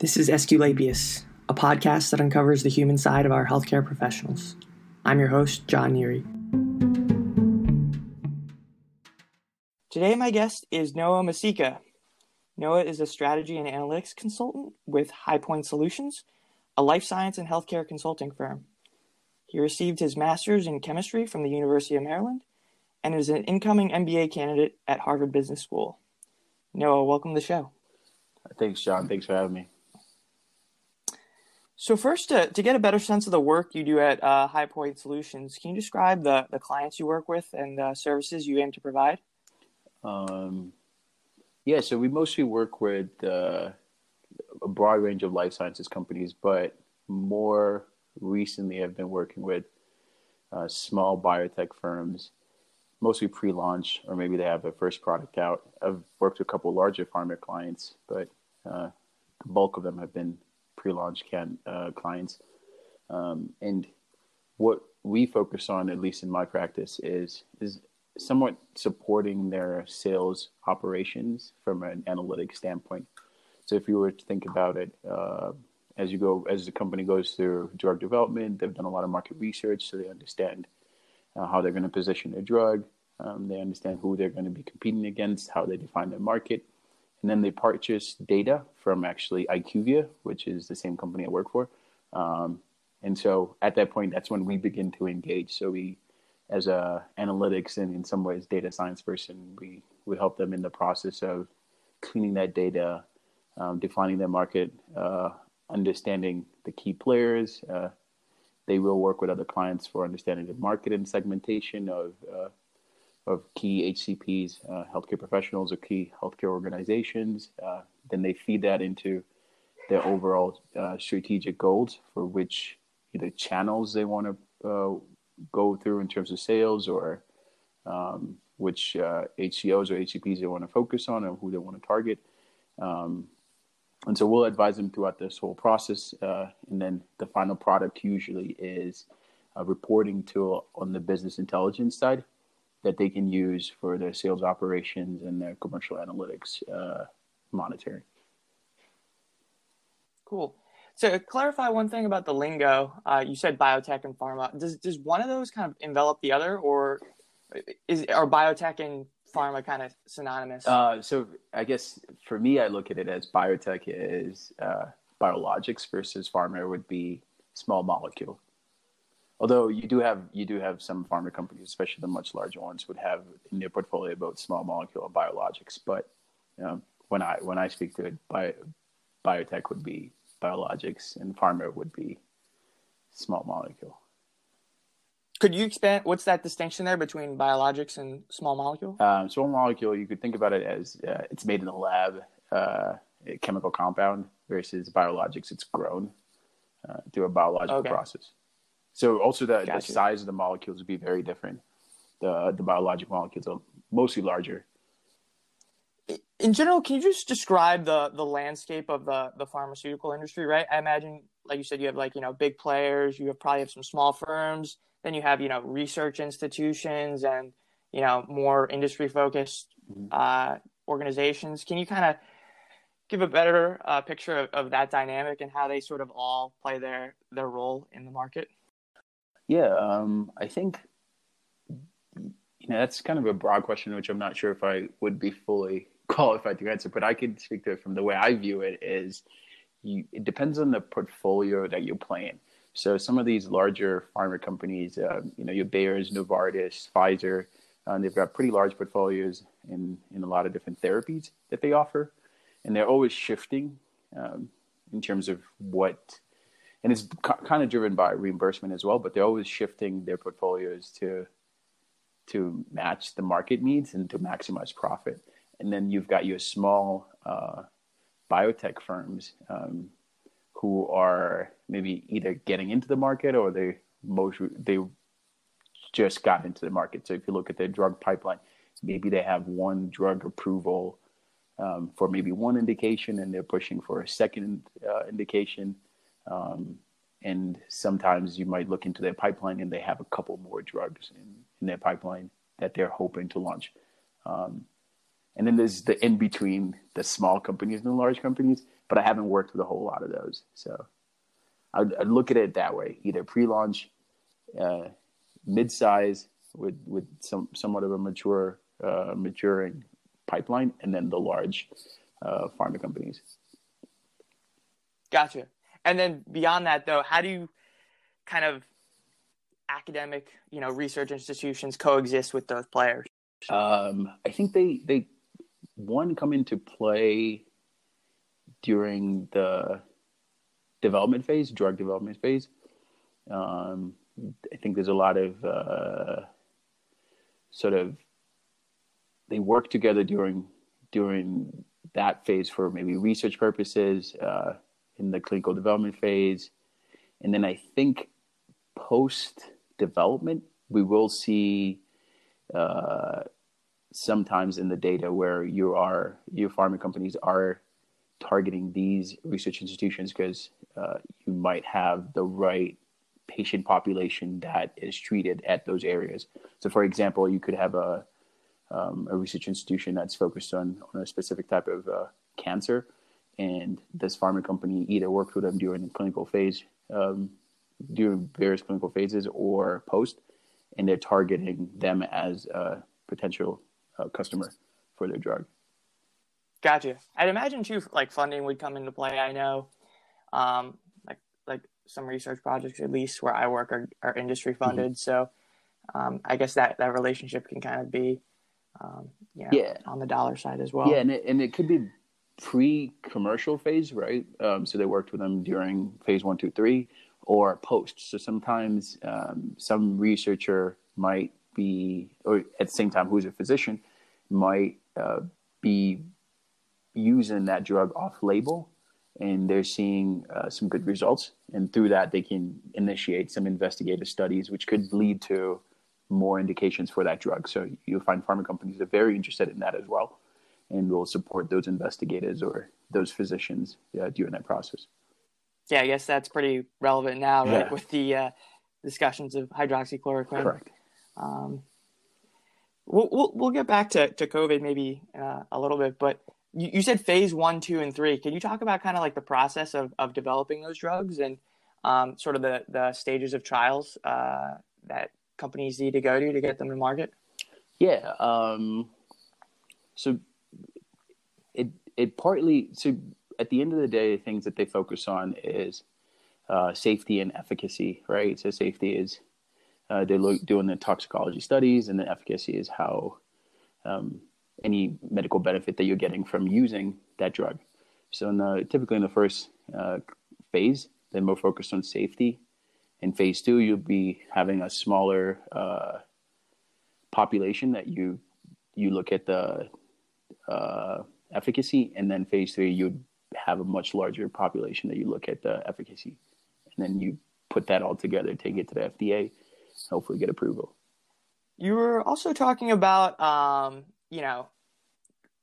This is Esculapius, a podcast that uncovers the human side of our healthcare professionals. I'm your host, John Neary. Today, my guest is Noah Masika. Noah is a strategy and analytics consultant with High Point Solutions, a life science and healthcare consulting firm. He received his master's in chemistry from the University of Maryland and is an incoming MBA candidate at Harvard Business School. Noah, welcome to the show. Thanks, John. Thanks for having me. So first, to get a better sense of the work you do at High Point Solutions, can you describe the clients you work with and the services you aim to provide? So we mostly work with a broad range of life sciences companies, but more recently I've been working with small biotech firms, mostly pre-launch, or maybe they have their first product out. I've worked with a couple larger pharma clients, but the bulk of them have been pre-launch clients. And what we focus on, at least in my practice, is somewhat supporting their sales operations from an analytics standpoint. So if you were to think about it, as the company goes through drug development, they've done a lot of market research, so they understand how they're going to position their drug. They understand who they're going to be competing against, how they define their market. And then they purchase data from actually IQVIA, which is the same company I work for. And so at that point, that's when we begin to engage. So we, as a analytics and in some ways data science person, we help them in the process of cleaning that data, defining their market, understanding the key players. They will work with other clients for understanding the market and segmentation of key HCPs, healthcare professionals, or key healthcare organizations. Then they feed that into their overall strategic goals for which either channels they want to go through in terms of sales, or which HCOs or HCPs they want to focus on, or who they want to target. And so we'll advise them throughout this whole process. And then the final product usually is a reporting tool on the business intelligence side that they can use for their sales operations and their commercial analytics monitoring. Cool. So clarify one thing about the lingo. You said biotech and pharma. Does one of those kind of envelop the other, or are biotech and pharma kind of synonymous? So I guess for me, I look at it as biotech is biologics versus pharma would be small molecule. Although you do have some pharma companies, especially the much larger ones, would have in their portfolio both small molecule and biologics. But when I speak to it, biotech would be biologics and pharma would be small molecule. Could you expand? What's that distinction there between biologics and small molecule? Small molecule, you could think about it as it's made in the lab, a chemical compound, versus biologics, it's grown through a biological process. So also the size of the molecules would be very different. The biologic molecules are mostly larger. In general, can you just describe the landscape of the pharmaceutical industry, right? I imagine, like you said, you have big players, you probably have some small firms, then you have, research institutions and, more industry focused organizations. Can you kind of give a better picture of that dynamic and how they sort of all play their role in the market? Yeah, I think that's kind of a broad question, which I'm not sure if I would be fully qualified to answer, but I could speak to it from the way I view it is it depends on the portfolio that you're playing. So some of these larger pharma companies, your Bayer's, Novartis, Pfizer, they've got pretty large portfolios in a lot of different therapies that they offer, and they're always shifting in terms of what. And it's kind of driven by reimbursement as well, but they're always shifting their portfolios to match the market needs and to maximize profit. And then you've got your small biotech firms who are maybe either getting into the market or they just got into the market. So if you look at their drug pipeline, maybe they have one drug approval for maybe one indication, and they're pushing for a second indication. And sometimes you might look into their pipeline and they have a couple more drugs in their pipeline that they're hoping to launch. And then there's the in-between, the small companies and the large companies. but I haven't worked with a whole lot of those. So I'd look at it that way, either pre-launch, mid-size with somewhat of a maturing pipeline, and then the large pharma companies. Gotcha. And then beyond that, though, how do you kind of academic, research institutions coexist with those players? I think they come into play during the drug development phase. I think there's a lot of they work together during that phase for maybe research purposes, in the clinical development phase. And then I think post-development, we will see sometimes in the data where your pharma companies are targeting these research institutions because you might have the right patient population that is treated at those areas. So, for example, you could have a research institution that's focused on a specific type of cancer, and this pharma company either worked with them during the clinical phase, during various clinical phases, or post, and they're targeting them as a potential customer for their drug. Gotcha. I'd imagine too, like funding would come into play. I know, like some research projects, at least where I work, are industry funded. Mm-hmm. So, I guess that relationship can kind of be, on the dollar side as well. Yeah, and it could be pre-commercial phase, right? So they worked with them during phase 1, 2, 3, or post. So sometimes some researcher might be, or at the same time who's a physician, might be using that drug off-label, and they're seeing some good results. And through that, they can initiate some investigative studies, which could lead to more indications for that drug. So you'll find pharma companies are very interested in that as well, and will support those investigators or those physicians during that process. Yeah, I guess that's pretty relevant now, right? Yeah. With the discussions of hydroxychloroquine. Correct. We'll get back to COVID maybe a little bit, but you said phase 1, 2, and 3. Can you talk about kind of like the process of developing those drugs and sort of the stages of trials that companies need to go to get them to market? Yeah. So it partly, so at the end of the day, the things that they focus on is safety and efficacy, right? So safety is they're doing the toxicology studies, and the efficacy is how any medical benefit that you're getting from using that drug. So typically in the first phase, they're more focused on safety. In phase 2, you'll be having a smaller population that you look at the efficacy, and then phase 3, you'd have a much larger population that you look at the efficacy, and then you put that all together, take it to the FDA, hopefully get approval. You were also talking about,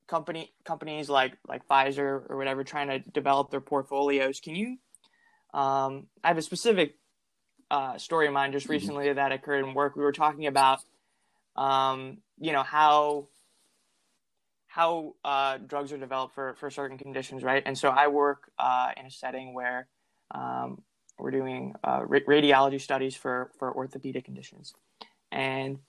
companies like Pfizer or whatever trying to develop their portfolios. Can you? I have a specific story of mine just recently that occurred in work. We were talking about, how drugs are developed for certain conditions, right? And so I work in a setting where we're doing radiology studies for orthopedic conditions. And,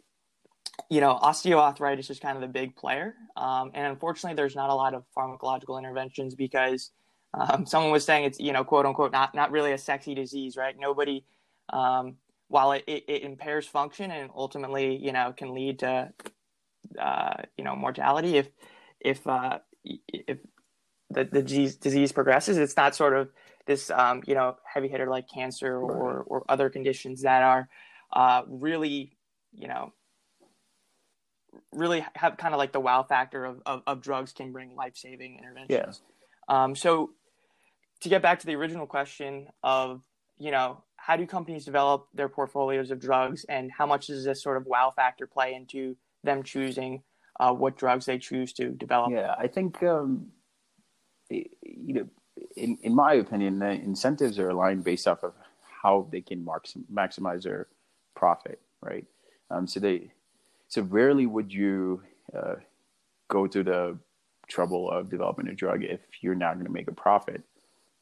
osteoarthritis is kind of the big player. And unfortunately, there's not a lot of pharmacological interventions because someone was saying it's, quote unquote, not really a sexy disease, right? Nobody, while it impairs function and ultimately, can lead to, mortality, if the disease progresses, it's not sort of this, heavy hitter like cancer or other conditions that are really have kind of like the wow factor of drugs can bring life-saving interventions. Yeah. So to get back to the original question of, how do companies develop their portfolios of drugs, and how much does this sort of wow factor play into them choosing what drugs they choose to develop? Yeah, I think, in my opinion, the incentives are aligned based off of how they can maximize their profit, right? So rarely would you go to the trouble of developing a drug if you're not going to make a profit.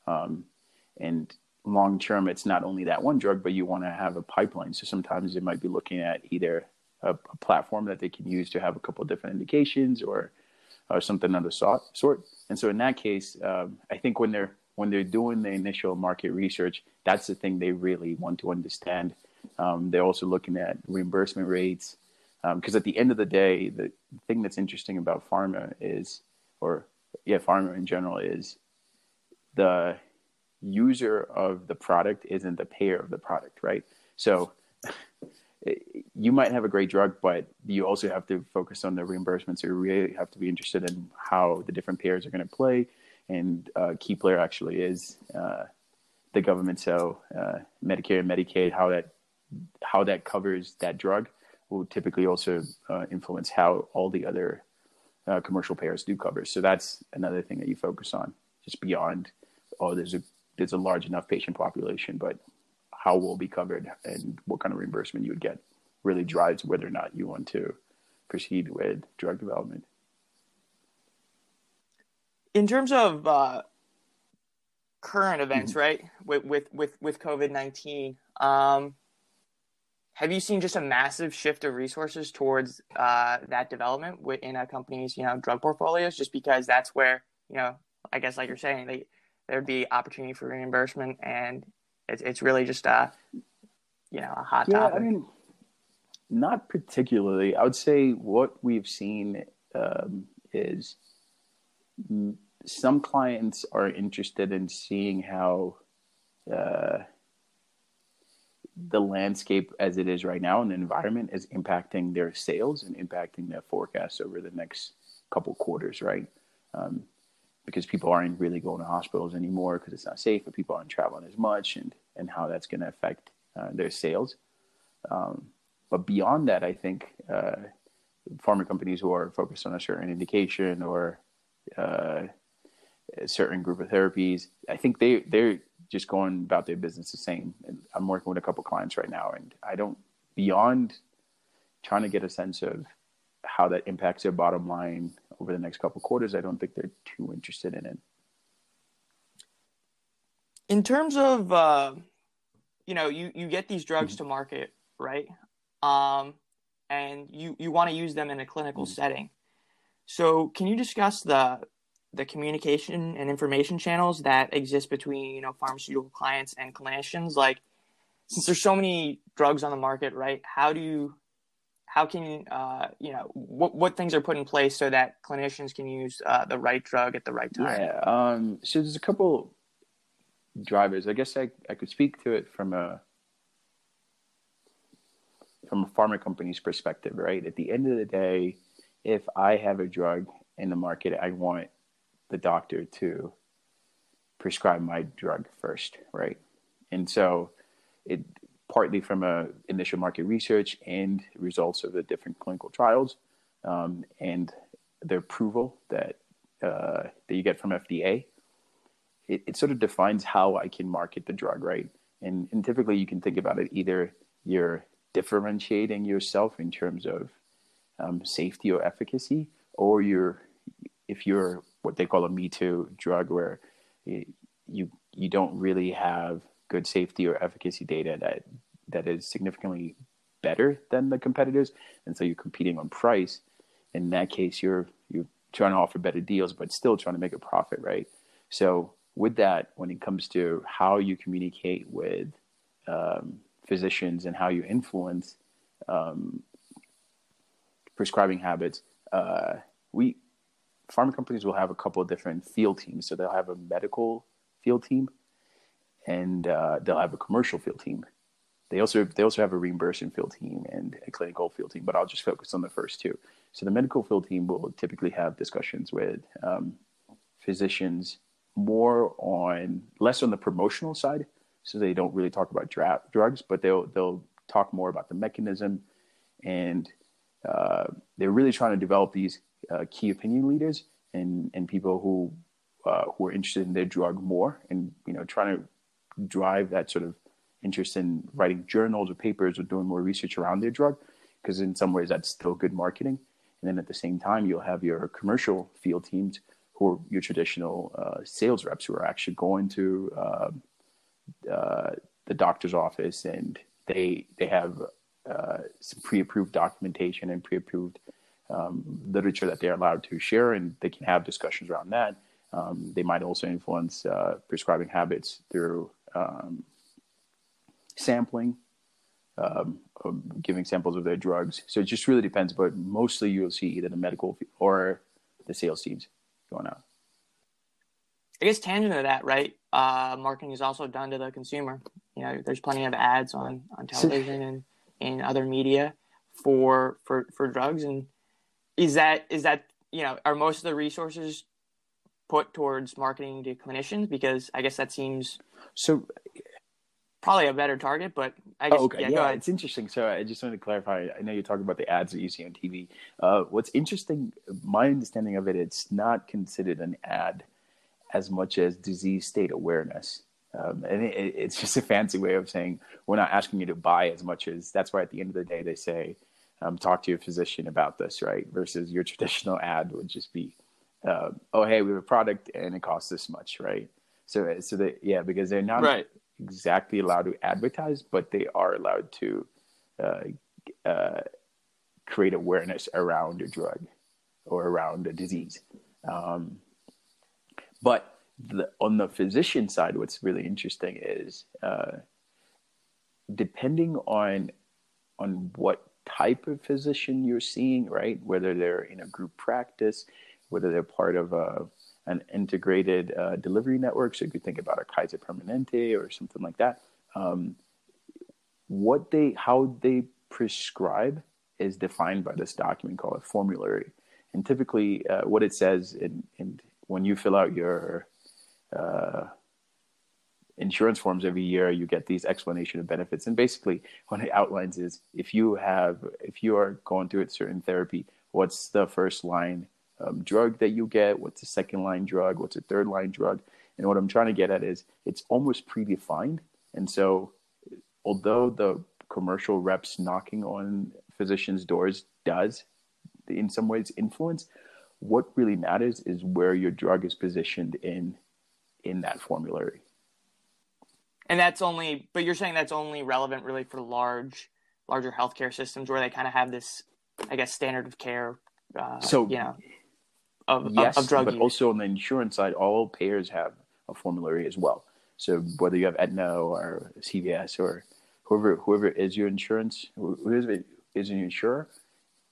And long term, it's not only that one drug, but you want to have a pipeline. So sometimes they might be looking at either a platform that they can use to have a couple of different indications or something of the sort. And so in that case, I think when they're doing the initial market research, that's the thing they really want to understand. They're also looking at reimbursement rates, because at the end of the day, the thing that's interesting about pharma in general is the user of the product isn't the payer of the product, right? So you might have a great drug, but you also have to focus on the reimbursement. So you really have to be interested in how the different payers are going to play. And a key player actually is the government. So Medicare and Medicaid, how that covers that drug will typically also influence how all the other commercial payers do cover. So that's another thing that you focus on, just beyond, there's a large enough patient population, but how we'll be covered and what kind of reimbursement you would get really drives whether or not you want to proceed with drug development. In terms of current events, mm-hmm. right, with COVID-19, have you seen just a massive shift of resources towards that development within a company's, drug portfolios, just because that's where, I guess like you're saying, there'd be opportunity for reimbursement, and it's really just a hot topic. I mean, not particularly. I would say what we've seen is some clients are interested in seeing how the landscape as it is right now and the environment is impacting their sales and impacting their forecasts over the next couple quarters, right? Because people aren't really going to hospitals anymore because it's not safe, but people aren't traveling as much, and how that's going to affect their sales. But beyond that, I think pharma companies who are focused on a certain indication or a certain group of therapies, I think they're just going about their business the same. And I'm working with a couple of clients right now, and beyond trying to get a sense of how that impacts their bottom line over the next couple of quarters, I don't think they're too interested in it. In terms of, you get these drugs mm-hmm. to market, right? And you want to use them in a clinical mm-hmm. setting. So can you discuss the communication and information channels that exist between, pharmaceutical clients and clinicians? Like, since there's so many drugs on the market, right? How can what things are put in place so that clinicians can use the right drug at the right time? Yeah, so there's a couple drivers. I guess I could speak to it from a pharma company's perspective, right? At the end of the day, if I have a drug in the market, I want the doctor to prescribe my drug first, right? And so it partly from a initial market research and results of the different clinical trials and the approval that you get from FDA, it sort of defines how I can market the drug, right? And typically you can think about it either you're differentiating yourself in terms of safety or efficacy, or if you're what they call a Me Too drug, where you don't really have good safety or efficacy data that is significantly better than the competitors, and so you're competing on price. In that case, you're trying to offer better deals, but still trying to make a profit, right? So with that, when it comes to how you communicate with physicians and how you influence prescribing habits, pharma companies will have a couple of different field teams. So they'll have a medical field team, and they'll have a commercial field team. They also have a reimbursement field team and a clinical field team, but I'll just focus on the first two. So the medical field team will typically have discussions with physicians less on the promotional side. So they don't really talk about drugs, but they'll talk more about the mechanism. And they're really trying to develop these key opinion leaders and people who are interested in their drug more, and trying to drive that sort of interest in writing journals or papers or doing more research around their drug, because in some ways that's still good marketing. And then at the same time, you'll have your commercial field teams who are your traditional sales reps who are actually going to the doctor's office, and they have some pre-approved documentation and pre-approved literature that they're allowed to share, and they can have discussions around that. They might also influence prescribing habits through sampling, or giving samples of their drugs. So it just really depends, but mostly you'll see either the medical or the sales teams going out. I guess tangent to that, right? Marketing is also done to the consumer. You know, there's plenty of ads on television and in other media for drugs. And is that, you know, are most of the resources put towards marketing to clinicians? Because I guess that seems so probably a better target, but I guess go ahead. It's interesting. So I just wanted to clarify. I know you're talking about the ads that you see on TV. What's interesting, my understanding of it, it's not considered an ad as much as disease state awareness. And it's just a fancy way of saying we're not asking you to buy as much as, that's why at the end of the day they say, talk to your physician about this, right? Versus your traditional ad would just be, hey, we have a product and it costs this much, right? So that, yeah, because they're not exactly allowed to advertise, but they are allowed to create awareness around a drug or around a disease. But on the physician side, what's really interesting is depending on what type of physician you're seeing, right? Whether they're in a group practice, whether they're part of an integrated delivery network. So you could think about a Kaiser Permanente or something like that. How they prescribe is defined by this document called a formulary. And typically what it says in when you fill out your insurance forms every year, you get these explanation of benefits. And basically what it outlines is if you are going through a certain therapy, what's the first line drug that you get, what's a second line drug, what's a third line drug. And what I'm trying to get at is it's almost predefined. And so although the commercial reps knocking on physicians' doors does in some ways influence, what really matters is where your drug is positioned in that formulary. And but you're saying that's only relevant really for larger healthcare systems where they kind of have this, I guess, standard of care of drug use. Also on the insurance side, all payers have a formulary as well. So whether you have Aetna or CVS or whoever is your insurance, whoever is your insurer,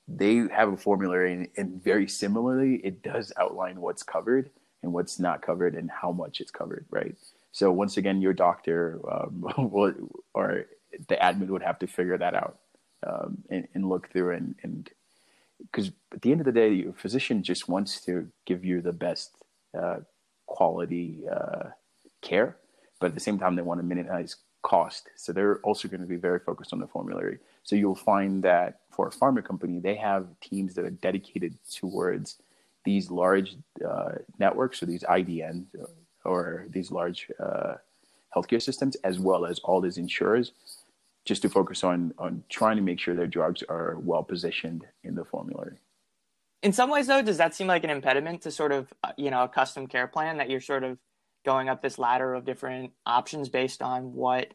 they have a formulary, and very similarly, it does outline what's covered and what's not covered and how much it's covered, right? So once again, your doctor or the admin would have to figure that out and look through and because at the end of the day, your physician just wants to give you the best quality care, but at the same time, they want to minimize cost. So they're also going to be very focused on the formulary. So you'll find that for a pharma company, they have teams that are dedicated towards these large networks, so these IDNs or these large healthcare systems, as well as all these insurers, just to focus on trying to make sure their drugs are well-positioned in the formulary. In some ways, though, does that seem like an impediment to sort of, a custom care plan, that you're sort of going up this ladder of different options based on what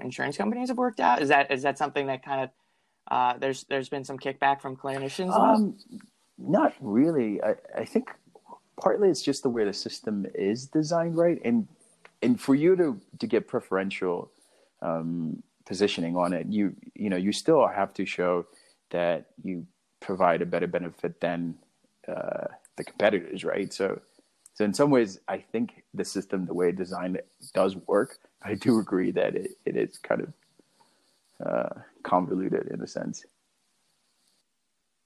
insurance companies have worked out? Is that something that kind of, there's been some kickback from clinicians? Not really. I think partly it's just the way the system is designed, right? And for you to get preferential positioning on it, you still have to show that you provide a better benefit than the competitors, right? So in some ways, I think the system, the way it designed it, does work. I do agree that it is kind of convoluted in a sense.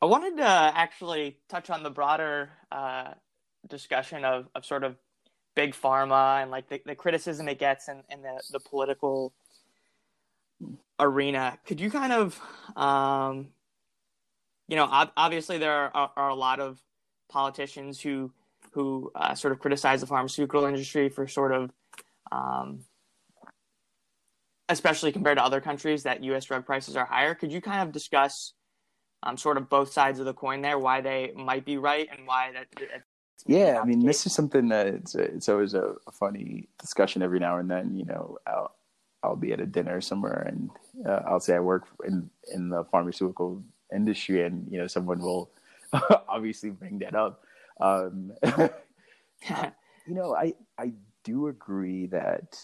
I wanted to actually touch on the broader discussion of sort of big pharma and like the criticism it gets and the political arena. Could you kind of, obviously there are a lot of politicians who sort of criticize the pharmaceutical industry for sort of, especially compared to other countries, that U.S. drug prices are higher. Could you kind of discuss sort of both sides of the coin there, why they might be right and why that Yeah, I mean, this is something that it's always a funny discussion every now and then. You know, I'll be at a dinner somewhere, and I'll say I work in the pharmaceutical industry, and you know, someone will obviously bring that up. You know, I do agree that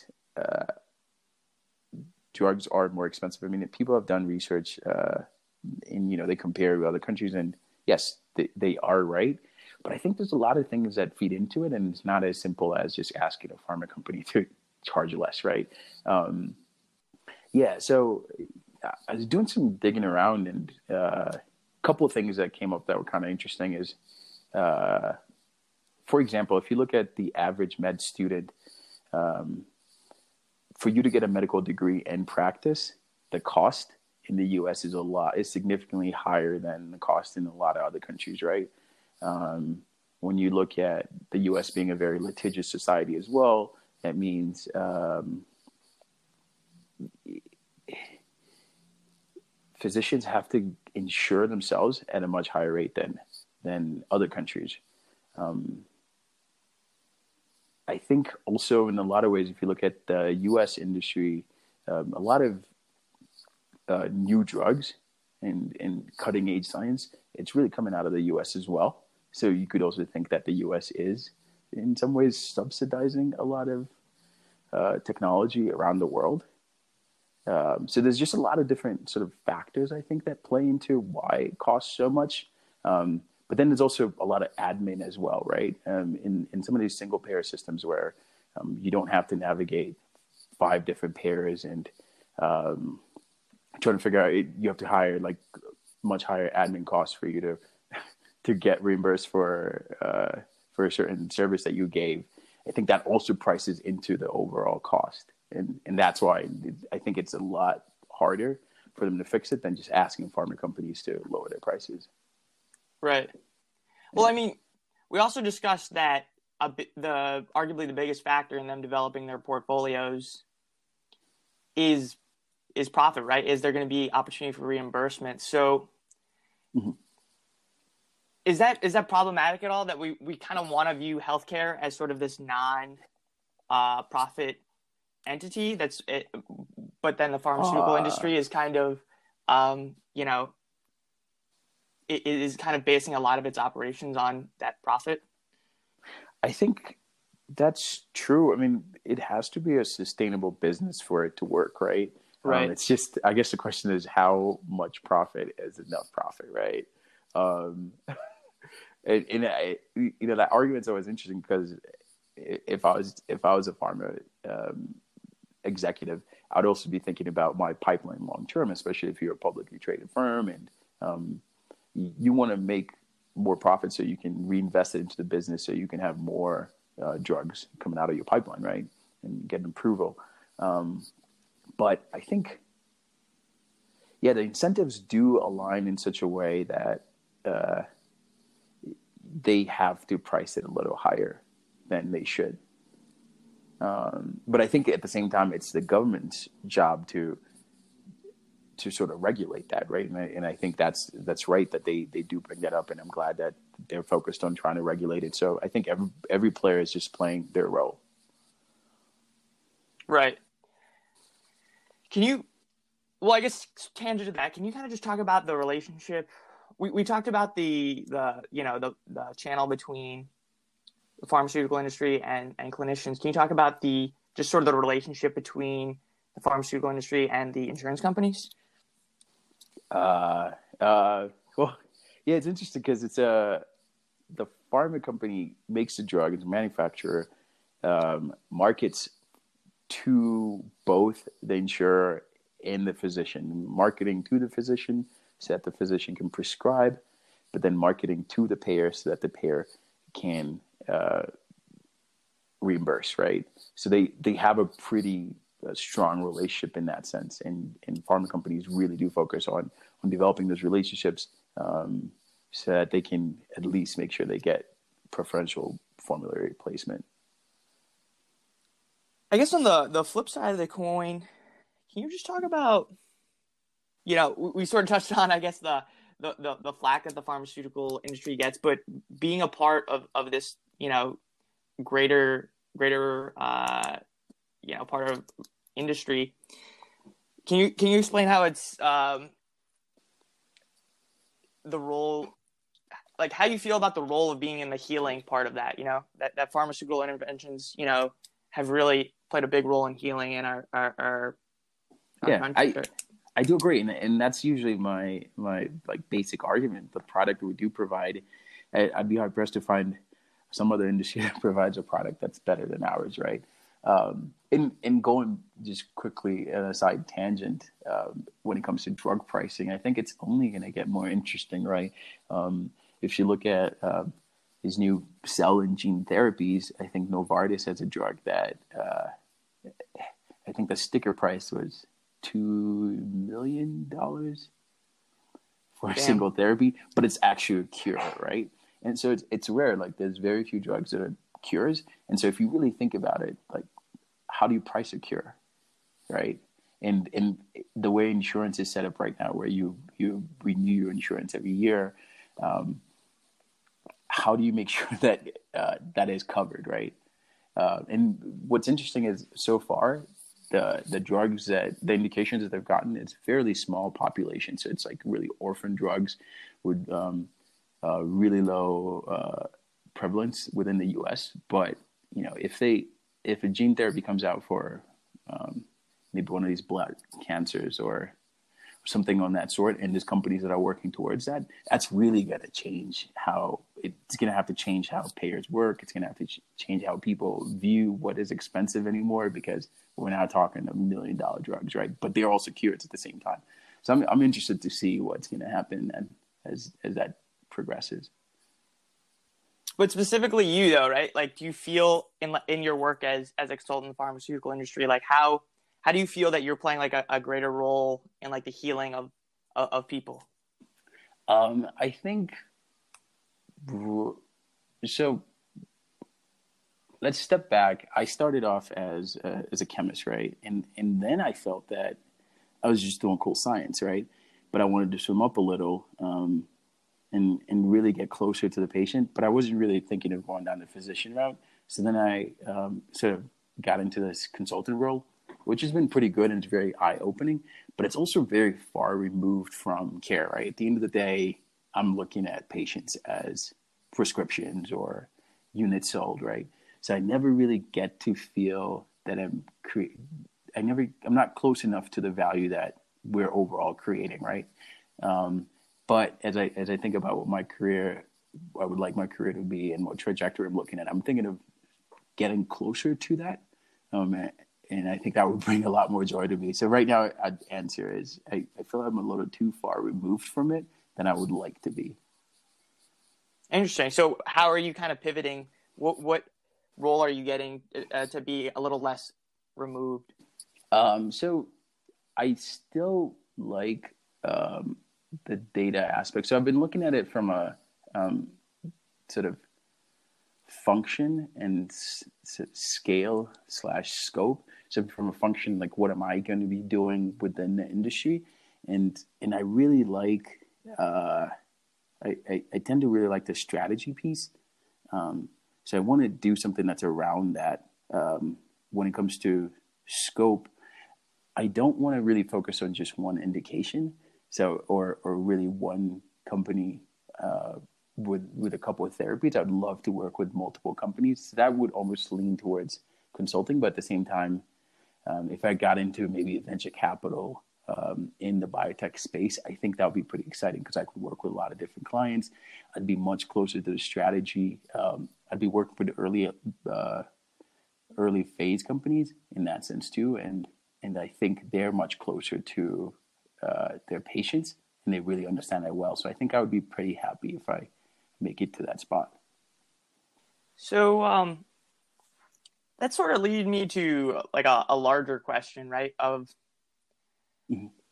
drugs are more expensive. I mean, people have done research, and you know, they compare with other countries, and yes, they are right. But I think there's a lot of things that feed into it, and it's not as simple as just asking a pharma company to charge less, right? Yeah, so I was doing some digging around, and a couple of things that came up that were kind of interesting is, for example, if you look at the average med student, for you to get a medical degree and practice, the cost in the U.S. is significantly higher than the cost in a lot of other countries, right? When you look at the U.S. being a very litigious society as well, that means physicians have to insure themselves at a much higher rate than other countries. I think also in a lot of ways, if you look at the U.S. industry, a lot of new drugs and cutting-edge science, it's really coming out of the U.S. as well. So you could also think that the U.S. is, in some ways, subsidizing a lot of technology around the world. So there's just a lot of different sort of factors, I think, that play into why it costs so much. But then there's also a lot of admin as well, right? In some of these single-payer systems where you don't have to navigate 5 different payers and trying to figure out, you have to hire like much higher admin costs for you to get reimbursed for a certain service that you gave. I think that also prices into the overall cost. And that's why I think it's a lot harder for them to fix it than just asking pharma companies to lower their prices. Right. Well, I mean, we also discussed that arguably the biggest factor in them developing their portfolios is profit, right? Is there going to be opportunity for reimbursement? So mm-hmm. Is that problematic at all, that we kind of want to view healthcare as sort of this non-profit entity but then the pharmaceutical industry is kind of, you know, it is kind of basing a lot of its operations on that profit? I think that's true. I mean, it has to be a sustainable business for it to work, right? Right. It's just, I guess the question is how much profit is enough profit, right? You know, that argument's always interesting because if I was a pharma executive, I'd also be thinking about my pipeline long term, especially if you're a publicly traded firm and you want to make more profit so you can reinvest it into the business so you can have more drugs coming out of your pipeline, right? And get an approval. But I think, yeah, the incentives do align in such a way that they have to price it a little higher than they should. But I think at the same time, it's the government's job to sort of regulate that, right? And I think that's right that they do bring that up, and I'm glad that they're focused on trying to regulate it. So I think every player is just playing their role. Right. Can you kind of just talk about the relationship? We talked about the channel between the pharmaceutical industry and clinicians. Can you talk about the just sort of the relationship between the pharmaceutical industry and the insurance companies? Well, yeah, it's interesting because it's the pharma company makes the drug, it's a manufacturer, markets to both the insurer and the physician, marketing to the physician so that the physician can prescribe, but then marketing to the payer so that the payer can reimburse, right? So they have a pretty strong relationship in that sense, and pharma companies really do focus on developing those relationships so that they can at least make sure they get preferential formulary placement. I guess on the flip side of the coin, can you just talk about, you know, we sort of touched on, I guess, the the flack that the pharmaceutical industry gets, but being a part of this, you know, greater you know, part of industry, can you explain how it's the role, like how you feel about the role of being in the healing part of that, you know, that pharmaceutical interventions, you know, have really played a big role in healing in our yeah, country. I do agree. And that's usually my like basic argument. The product we do provide, I'd be hard pressed to find some other industry that provides a product that's better than ours. Right. And going just quickly on a side tangent, when it comes to drug pricing, I think it's only going to get more interesting. Right. If you look at these new cell and gene therapies, I think Novartis has a drug that I think the sticker price was $2 million for a single therapy, but it's actually a cure, right? And so it's rare. Like there's very few drugs that are cures, and so if you really think about it, like how do you price a cure, right? And the way insurance is set up right now, where you renew your insurance every year. How do you make sure that that is covered, right? And what's interesting is so far, the drugs the indications that they've gotten, it's fairly small population. So it's like really orphan drugs with really low prevalence within the U.S. But, you know, if a gene therapy comes out for maybe one of these blood cancers or something on that sort, and there's companies that are working towards that, that's really going to change how payers work. It's going to have to change how people view what is expensive anymore, because we're now talking $1 million drugs, right? But they're all cures at the same time. So I'm interested to see what's going to happen as that progresses. But specifically you though, right? Like, do you feel in your work as a consultant in the pharmaceutical industry, like how do you feel that you're playing like a greater role in like the healing of people? I think so. Let's step back. I started off as a chemist, right? And then I felt that I was just doing cool science, right? But I wanted to swim up a little and really get closer to the patient. But I wasn't really thinking of going down the physician route. So then I sort of got into this consultant role, which has been pretty good and it's very eye-opening, but it's also very far removed from care, right? At the end of the day, I'm looking at patients as prescriptions or units sold, right? So I never really get to feel that I'm not close enough to the value that we're overall creating, right? But as I think about what my career, I would like my career to be and what trajectory I'm looking at, I'm thinking of getting closer to that. And I think that would bring a lot more joy to me. So right now, I'd answer is I feel I'm a little too far removed from it than I would like to be. Interesting. So how are you kind of pivoting? What role are you getting to be a little less removed? So I still like the data aspect. So I've been looking at it from a sort of function and scale / scope. So from a function, like what am I going to be doing within the industry? And I really like, I tend to really like the strategy piece. So I want to do something that's around that. When it comes to scope, I don't want to really focus on just one indication. So, or really one company, with a couple of therapies. I'd love to work with multiple companies. That would almost lean towards consulting, but at the same time, if I got into maybe venture capital in the biotech space, I think that would be pretty exciting because I could work with a lot of different clients. I'd be much closer to the strategy. I'd be working with early phase companies in that sense too. And I think they're much closer to their patients and they really understand that well. So I think I would be pretty happy if I make it to that spot. So that sort of leads me to like a larger question, right? Of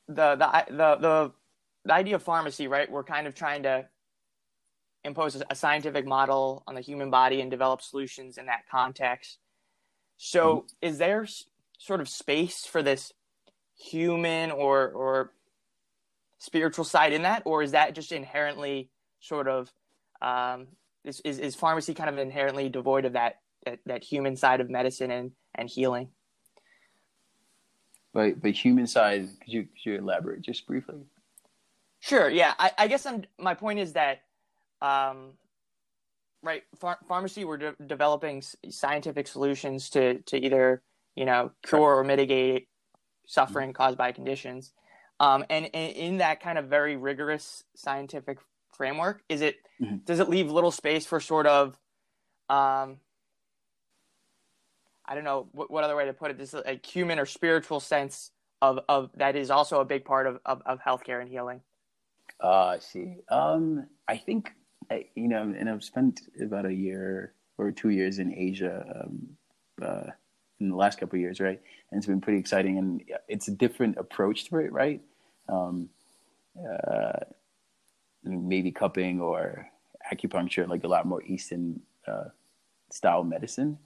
the idea of pharmacy, right? We're kind of trying to impose a scientific model on the human body and develop solutions in that context. So is there sort of space for this human or spiritual side in that, or is that just inherently sort of is pharmacy kind of inherently devoid of that human side of medicine and healing? But human side, could you elaborate just briefly? Sure. Yeah, I guess my point is that right, pharmacy, we're developing scientific solutions to either cure or mitigate suffering caused by conditions. And in that kind of very rigorous scientific framework, does it leave little space for sort of, I don't know what other way to put it, this like human or spiritual sense of that is also a big part of healthcare and healing? I see. I think, and I've spent about a year or 2 years in Asia, in the last couple of years, right? And it's been pretty exciting, and it's a different approach to it, right? Maybe cupping or acupuncture, like a lot more Eastern style medicine.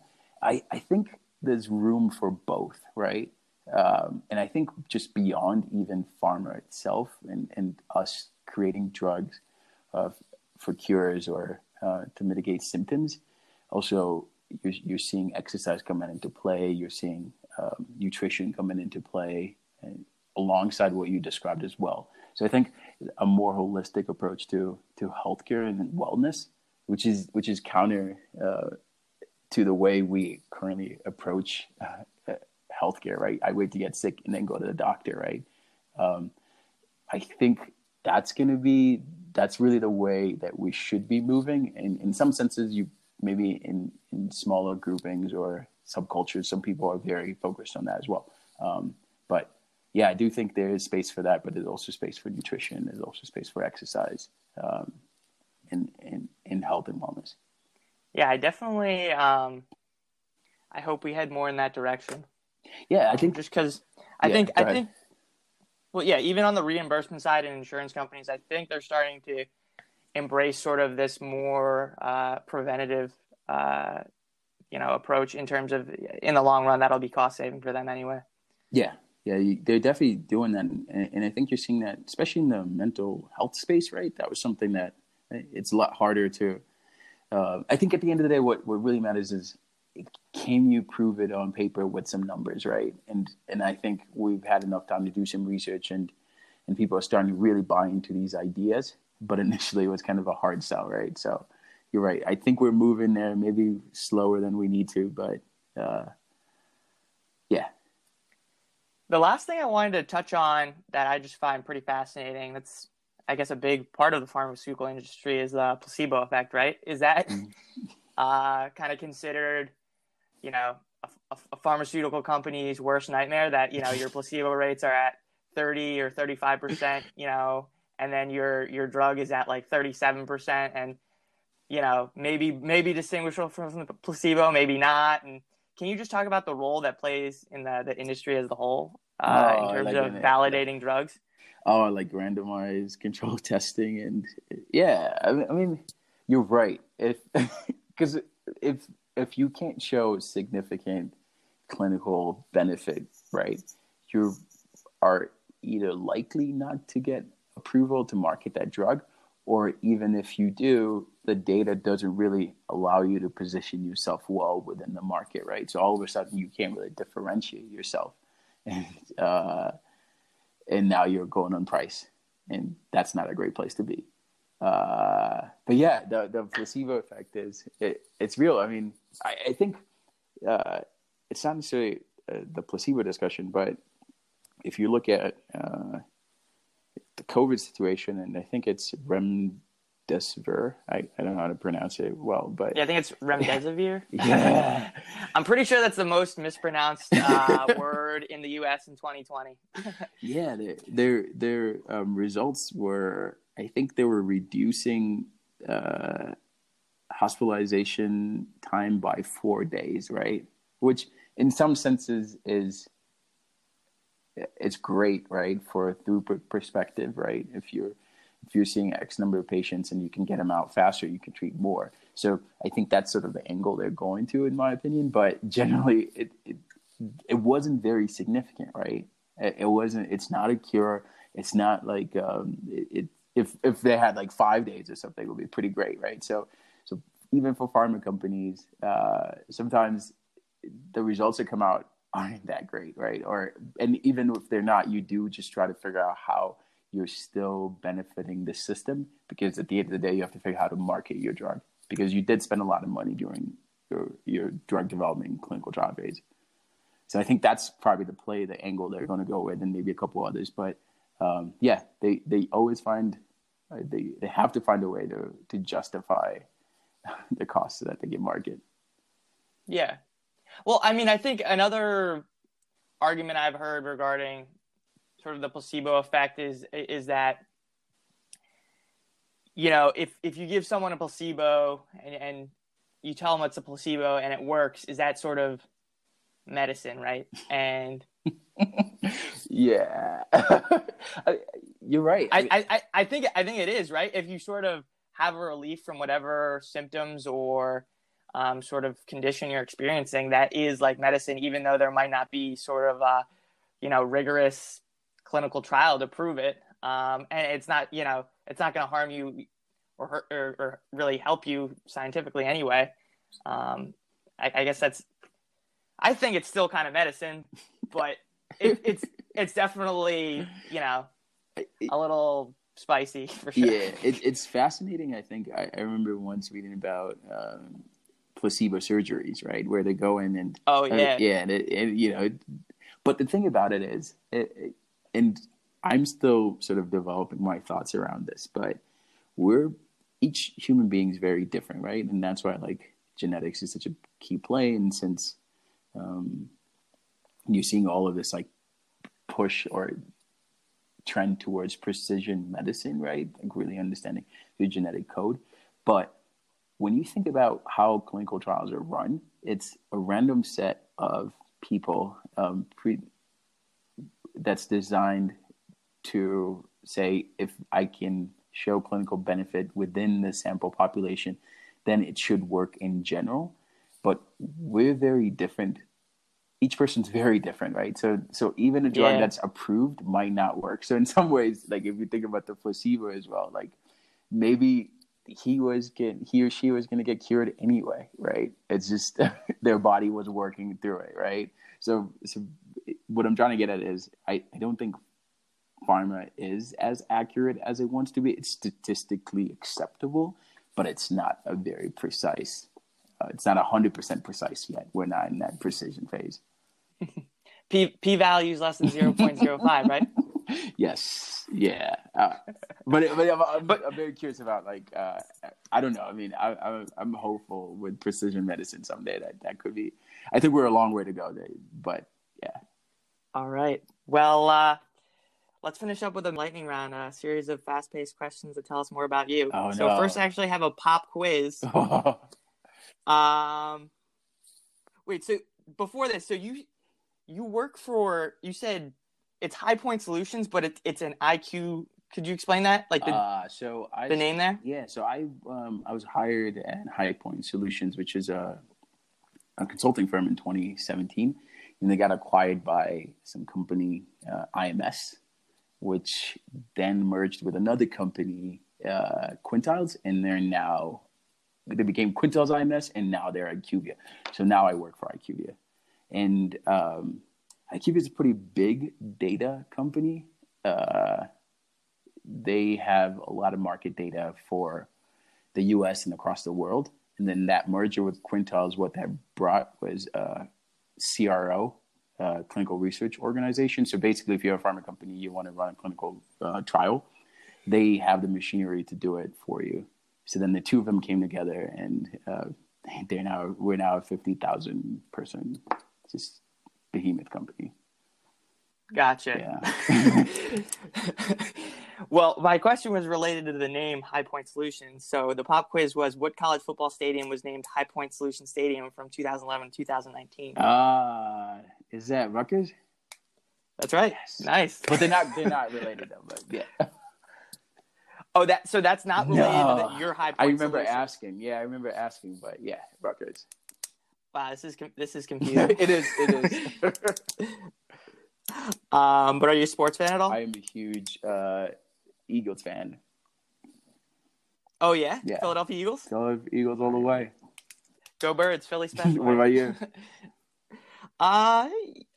I think there's room for both, right? And I think just beyond even pharma itself and us creating drugs for cures or to mitigate symptoms, also you're seeing exercise coming into play. You're seeing nutrition coming into play, and alongside what you described as well. So I think a more holistic approach to healthcare and wellness, which is counter to the way we currently approach healthcare. Right, I wait to get sick and then go to the doctor. Right, I think that's really the way that we should be moving. And in some senses, maybe in smaller groupings or subcultures, some people are very focused on that as well. But yeah, I do think there is space for that, but there's also space for nutrition. There's also space for exercise, in health and wellness. Yeah, I definitely, I hope we head more in that direction. Yeah, I think just because even on the reimbursement side and insurance companies, I think they're starting to embrace sort of this more preventative, approach in terms of, in the long run, that'll be cost saving for them anyway. Yeah. Yeah. They're definitely doing that. And I think you're seeing that, especially in the mental health space, right? That was something that it's a lot harder to, I think at the end of the day, what really matters is, can you prove it on paper with some numbers, right? And I think we've had enough time to do some research and people are starting to really buy into these ideas. But initially it was kind of a hard sell, right? So you're right. I think we're moving there, maybe slower than we need to, but yeah. The last thing I wanted to touch on that I just find pretty fascinating, that's, I guess, a big part of the pharmaceutical industry, is the placebo effect, right? Is that kind of considered, a pharmaceutical company's worst nightmare, that, your placebo rates are at 30 or 35%, and then your drug is at like 37%, and maybe distinguishable from the placebo, maybe not. And can you just talk about the role that plays in the industry as a whole in terms of validating drugs? Oh, like randomized control testing, and yeah, I mean, you're right. If you can't show significant clinical benefit, right, you are either likely not to get approval to market that drug, or even if you do, the data doesn't really allow you to position yourself well within the market, right? So all of a sudden you can't really differentiate yourself, and now you're going on price, and that's not a great place to be. But yeah, the placebo effect is it's real. I mean, I think it's not necessarily the placebo discussion, but if you look at the COVID situation, and I think it's remdesivir. I don't know how to pronounce it well, but yeah, I think it's remdesivir. Yeah. I'm pretty sure that's the most mispronounced word in the U.S. in 2020. Yeah, their results were, I think they were reducing hospitalization time by 4 days, right? Which in some senses is, it's great, right, for a throughput perspective, right? If you're seeing X number of patients and you can get them out faster, you can treat more. So I think that's sort of the angle they're going to, in my opinion. But generally, it wasn't very significant, right? It's not a cure. It's not like if they had like 5 days or something, it would be pretty great, right? So even for pharma companies, sometimes the results that come out aren't that great, right? And even if they're not, you do just try to figure out how you're still benefiting the system, because at the end of the day, you have to figure out how to market your drug, because you did spend a lot of money during your drug development and clinical trial phase. So I think that's probably the angle they're going to go with, and maybe a couple others. But they always find they have to find a way to justify the costs that they get market. Yeah. Well, I mean, I think another argument I've heard regarding sort of the placebo effect is that, you know, if you give someone a placebo and you tell them it's a placebo and it works, is that sort of medicine, right? And yeah, you're right. I think it is, right? If you sort of have a relief from whatever symptoms or sort of condition you're experiencing, that is like medicine, even though there might not be sort of rigorous clinical trial to prove it. And it's not, it's not going to harm you or hurt or really help you scientifically anyway. I guess I think it's still kind of medicine, but it's definitely, a little spicy for sure. Yeah, it's fascinating. I think I remember once reading about placebo surgeries, right, where they go in and but the thing about it is, and I'm still sort of developing my thoughts around this, but each human being is very different, right? And that's why like genetics is such a key play, and since you're seeing all of this like push or trend towards precision medicine, right? Like really understanding your genetic code. But when you think about how clinical trials are run, it's a random set of people that's designed to say, if I can show clinical benefit within the sample population, then it should work in general. But we're very different. Each person's very different, right? So even a drug that's approved might not work. So in some ways, like if you think about the placebo as well, like maybe he or she was going to get cured anyway, right? It's just their body was working through it, right? So what I'm trying to get at is I don't think pharma is as accurate as it wants to be. It's statistically acceptable, but it's not a very precise. It's not 100% precise yet. We're not in that precision phase. P-values less than 0.05, right? Yes. Yeah. But I'm very curious about like, I don't know. I mean, I'm hopeful with precision medicine someday that could be, I think we're a long way to go there, but yeah. All right. Well, let's finish up with a lightning round, a series of fast-paced questions that tell us more about you. Oh, so no. First, I actually have a pop quiz. Wait, so before this, so you work for, you said it's High Point Solutions, but it's an IQ. Could you explain that? Like the name there? Yeah. So I was hired at High Point Solutions, which is a consulting firm in 2017, and they got acquired by some company, IMS, which then merged with another company, Quintiles, and they became Quintiles IMS, and now they're IQVIA. So now I work for IQVIA. And IQVIA is a pretty big data company. They have a lot of market data for the U.S. and across the world. And then that merger with Quintiles, what that brought was CRO, Clinical Research Organization. So basically, if you're a pharma company, you want to run a clinical trial, they have the machinery to do it for you. So then the two of them came together, and we're now a 50,000 person just behemoth company. Gotcha. Yeah. Well, my question was related to the name High Point Solutions. So the pop quiz was, what college football stadium was named High Point Solutions Stadium from 2011 to 2019? Is that Rutgers? That's right. Yes. Nice. But they're not related though. But yeah. Oh, so that's not related to your High Point I remember Solutions. Asking. Yeah, I remember asking, but yeah, Rutgers. Wow, this is confusing. It is. But are you a sports fan at all? I am a huge Eagles fan. Oh, yeah? Yeah. Philadelphia Eagles? Philadelphia Eagles all the way. Go Birds, Philly special. What about you?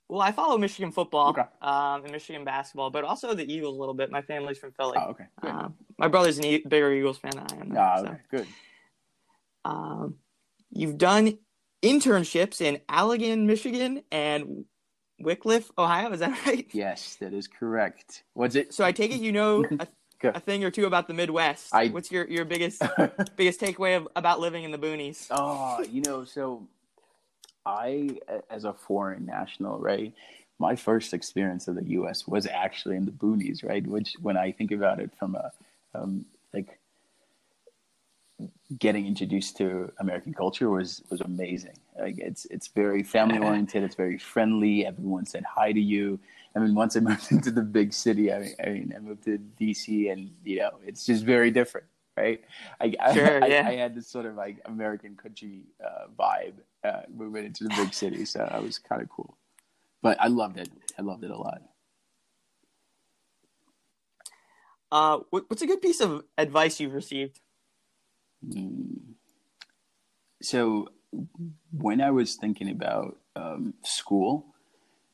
Well, I follow Michigan football, okay, and Michigan basketball, but also the Eagles a little bit. My family's from Philly. Oh, okay. My brother's a bigger Eagles fan than I am. Okay. Good. You've done internships in Allegan, Michigan, and Wycliffe, Ohio. Is that right? Yes, that is correct. What's it? So I take it you know a thing or two about the Midwest. What's your biggest takeaway about living in the boonies? Oh, so I, as a foreign national, right, my first experience of the U.S. was actually in the boonies, right? Which, when I think about it from a getting introduced to American culture was amazing. Like it's very family oriented. It's very friendly. Everyone said hi to you. I mean, once I moved into the big city, I moved to DC, and it's just very different, right? I had this sort of like American country vibe moving into the big city, so that was kind of cool. But I loved it. I loved it a lot. What's a good piece of advice you've received? So when I was thinking about school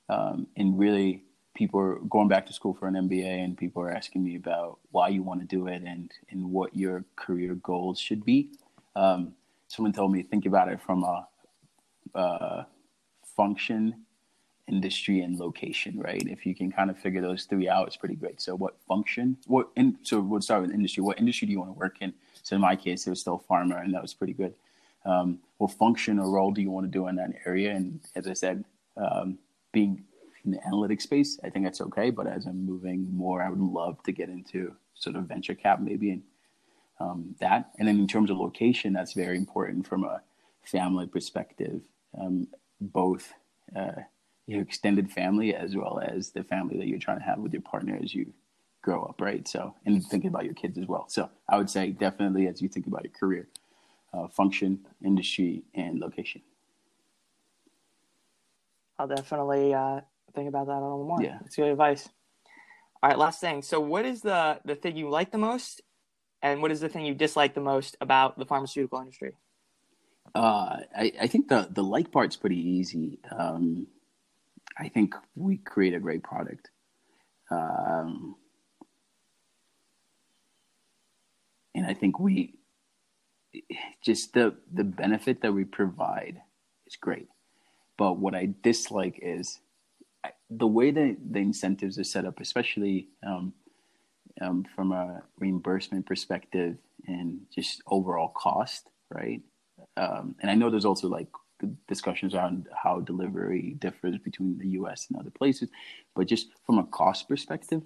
and really people are going back to school for an MBA, and people are asking me about why you want to do it and what your career goals should be. Someone told me think about it from a function, industry, and location, right? If you can kind of figure those 3 out, it's pretty great. So what function? So we'll start with industry. What industry do you want to work in? So in my case, it was still pharma, and that was pretty good. What function or role do you want to do in that area? And as I said, being in the analytics space, I think that's okay. But as I'm moving more, I would love to get into sort of venture cap maybe and that. And then in terms of location, that's very important from a family perspective, both your extended family as well as the family that you're trying to have with your partner as you grow up, right? So, and thinking about your kids as well. So I would say definitely as you think about your career, function, industry, and location. I'll definitely think about that a little more. Yeah. That's good advice. All right, last thing. So what is the thing you like the most, and what is the thing you dislike the most about the pharmaceutical industry? I think the like part's pretty easy. I think we create a great product. And I think the benefit that we provide is great. But what I dislike is the way that the incentives are set up, especially from a reimbursement perspective and just overall cost, right? And I know there's also like discussions around how delivery differs between the U.S. and other places, but just from a cost perspective,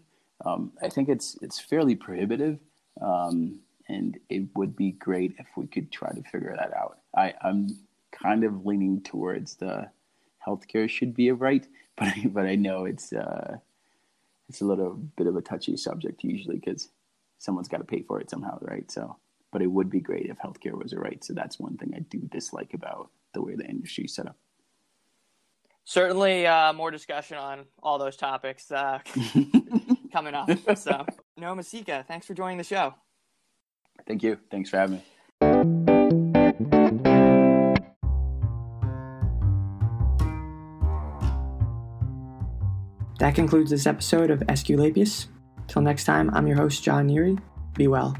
I think it's fairly prohibitive, and it would be great if we could try to figure that out. I'm kind of leaning towards the healthcare should be a right, but I know it's a little bit of a touchy subject usually because someone's got to pay for it somehow, right? So, but it would be great if healthcare was a right. So that's one thing I do dislike about the way the industry is set up. Certainly more discussion on all those topics coming up. So, Noah Masika, thanks for joining the show. Thank you. Thanks for having me. That concludes this episode of Esculapius. Till next time, I'm your host, John Neary. Be well.